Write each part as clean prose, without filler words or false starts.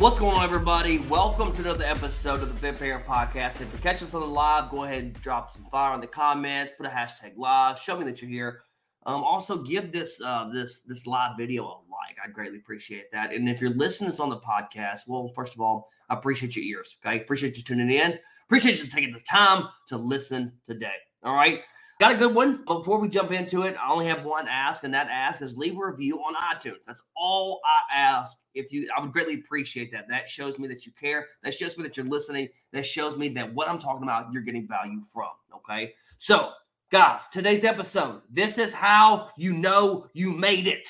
What's going on, everybody? Welcome to another episode of the Fit Parent Podcast. If you're catching us on the live, go ahead and drop some fire in the comments. Put a hashtag live. Show me that you're here. Also, give this live video a like. I'd greatly appreciate that. And if you're listening to this on the podcast, well, first of all, I appreciate your ears. Okay, appreciate you tuning in. Appreciate you taking the time to listen today. All right, got a good one. Before we jump into it, I only have one ask, and that ask is leave a review on iTunes. That's all I ask. I would greatly appreciate that. That shows me that you care. That shows me that you're listening. That shows me that what I'm talking about, you're getting value from. Okay, so. Guys, today's episode, this is how you know you made it,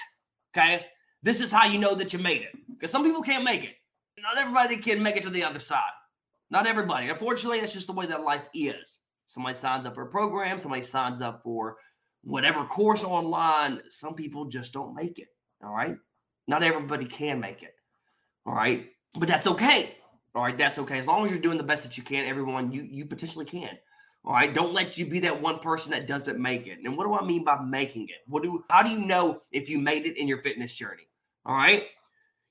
okay? This is how you know that you made it, because some people can't make it. Not everybody can make it to the other side. Not everybody. Unfortunately, that's just the way that life is. Somebody signs up for a program. Somebody signs up for whatever course online. Some people just don't make it, all right? Not everybody can make it, all right? But that's okay, all right? That's okay. As long as you're doing the best that you can, everyone, you potentially can. All right, don't let you be that one person that doesn't make it. And what do I mean by making it? How do you know if you made it in your fitness journey? All right,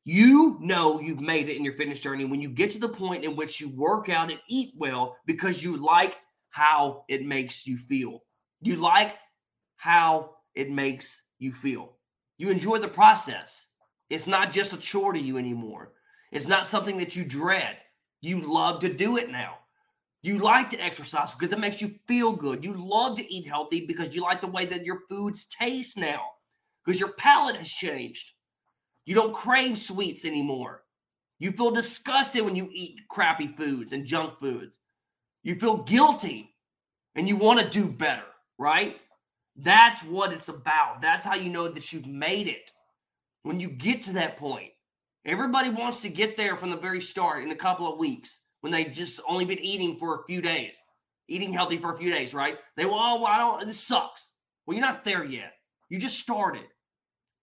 you know you've made it in your fitness journey when you get to the point in which you work out and eat well because you like how it makes you feel. You like how it makes you feel. You enjoy the process. It's not just a chore to you anymore. It's not something that you dread. You love to do it now. You like to exercise because it makes you feel good. You love to eat healthy because you like the way that your foods taste now because your palate has changed. You don't crave sweets anymore. You feel disgusted when you eat crappy foods and junk foods. You feel guilty and you want to do better, right? That's what it's about. That's how you know that you've made it. When you get to that point, everybody wants to get there from the very start in a couple of weeks. When they just only been eating for a few days, eating healthy for a few days, right? They go, oh, well, this sucks. Well, you're not there yet. You just started.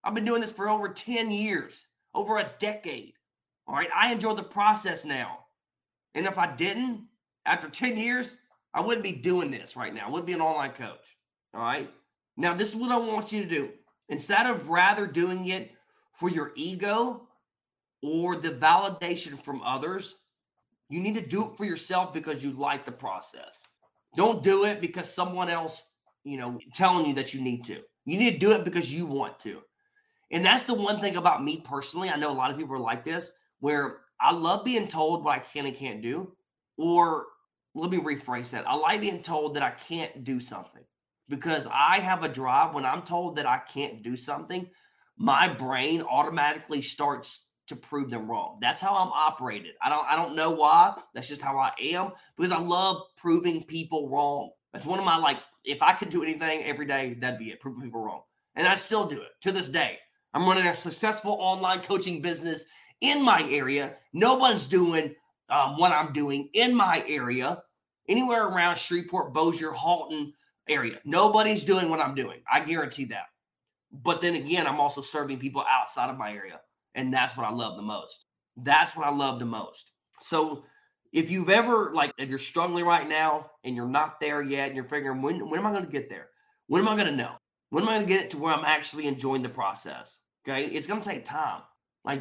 I've been doing this for over 10 years, over a decade, all right? I enjoy the process now. And if I didn't, after 10 years, I wouldn't be doing this right now. I wouldn't be an online coach, all right? Now, this is what I want you to do. Instead of rather doing it for your ego or the validation from others, you need to do it for yourself because you like the process. Don't do it because someone else, telling you that you need to. You need to do it because you want to. And that's the one thing about me personally. I know a lot of people are like this, where I love being told what I can and can't do. Or let me rephrase that. I like being told that I can't do something because I have a drive. When I'm told that I can't do something, my brain automatically starts to prove them wrong. That's how I'm operated. I don't know why. That's just how I am because I love proving people wrong. That's one of my, if I could do anything every day, that'd be it, proving people wrong. And I still do it to this day. I'm running a successful online coaching business in my area. No one's doing what I'm doing in my area, anywhere around Shreveport, Bossier, Halton area. Nobody's doing what I'm doing. I guarantee that. But then again, I'm also serving people outside of my area. And that's what I love the most. That's what I love the most. So if you've ever, if you're struggling right now and you're not there yet and you're figuring, when am I going to get there? When am I going to know? When am I going to get to where I'm actually enjoying the process? Okay. It's going to take time.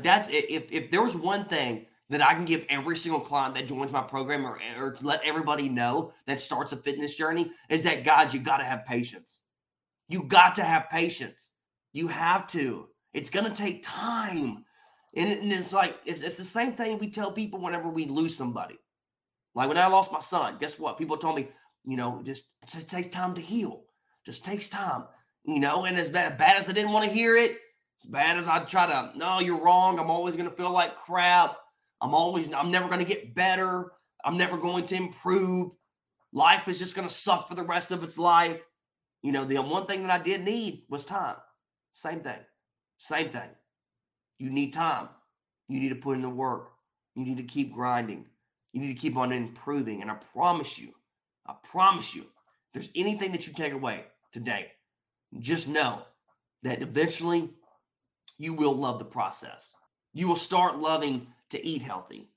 That's it. If there was one thing that I can give every single client that joins my program or let everybody know that starts a fitness journey is that, guys, you got to have patience. You got to have patience. You have to. It's going to take time. And it's the same thing we tell people whenever we lose somebody. When I lost my son, guess what? People told me, just take time to heal. Just takes time, and as bad as I didn't want to hear it, as bad as I try to, no, you're wrong. I'm always going to feel like crap. I'm never going to get better. I'm never going to improve. Life is just going to suck for the rest of its life. The one thing that I did need was time. Same thing. You need time. You need to put in the work. You need to keep grinding. You need to keep on improving. And I promise you, if there's anything that you take away today, just know that eventually you will love the process. You will start loving to eat healthy.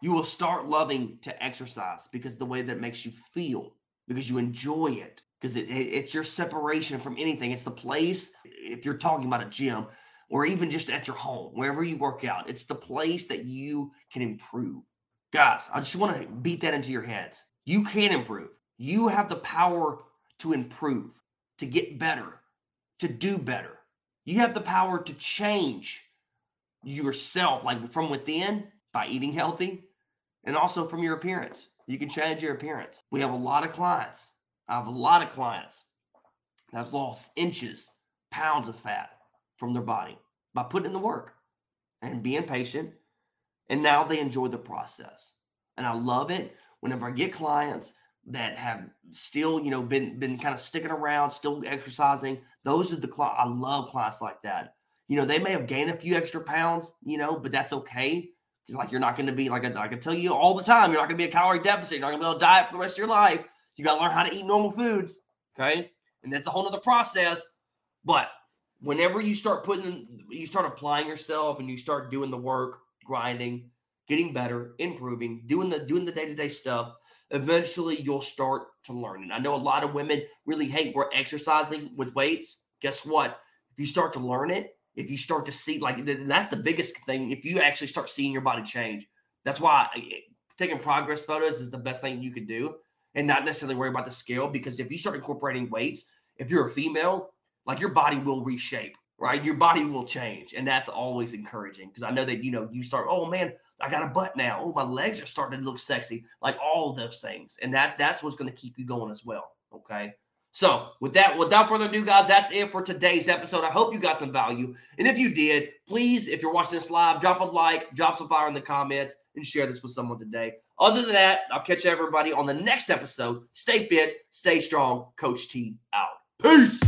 You will start loving to exercise because the way that makes you feel, because you enjoy it, because it's your separation from anything. It's the place, if you're talking about a gym, or even just at your home, wherever you work out. It's the place that you can improve. Guys, I just want to beat that into your heads. You can improve. You have the power to improve, to get better, to do better. You have the power to change yourself, like from within, by eating healthy, and also from your appearance. You can change your appearance. We have a lot of clients. I have a lot of clients that's lost inches, pounds of fat from their body by putting in the work and being patient. And now they enjoy the process. And I love it whenever I get clients that have still, you know, been kind of sticking around, still exercising. Those are the clients. I love clients like that. You know, they may have gained a few extra pounds, you know, but that's okay. Because like, you're not going to be like, I can tell you all the time, you're not going to be a calorie deficit. You're not going to be on a diet for the rest of your life. You got to learn how to eat normal foods. Okay. And that's a whole nother process. But whenever you start applying yourself and you start doing the work, grinding, getting better, improving, doing the day-to-day stuff, eventually you'll start to learn. And I know a lot of women really hate we're exercising with weights. Guess what? If you start to learn it, if you start to see, like, that's the biggest thing. If you actually start seeing your body change, that's why taking progress photos is the best thing you can do, and not necessarily worry about the scale. Because if you start incorporating weights, if you're a female, like, your body will reshape, right? Your body will change. And that's always encouraging. Because I know that, you know, you start, oh man, I got a butt now. Oh, my legs are starting to look sexy. Like, all of those things. And that's what's going to keep you going as well. Okay. So with that, without further ado, guys, that's it for today's episode. I hope you got some value. And if you did, please, if you're watching this live, drop a like, drop some fire in the comments, and share this with someone today. Other than that, I'll catch everybody on the next episode. Stay fit, stay strong. Coach T out. Peace.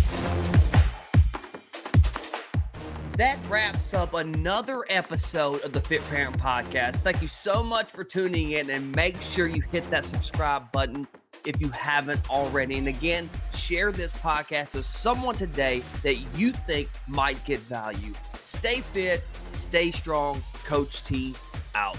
That wraps up another episode of the Fit Parent Podcast. Thank you so much for tuning in, and make sure you hit that subscribe button if you haven't already. And again, share this podcast with someone today that you think might get value. Stay fit, stay strong. Coach T out.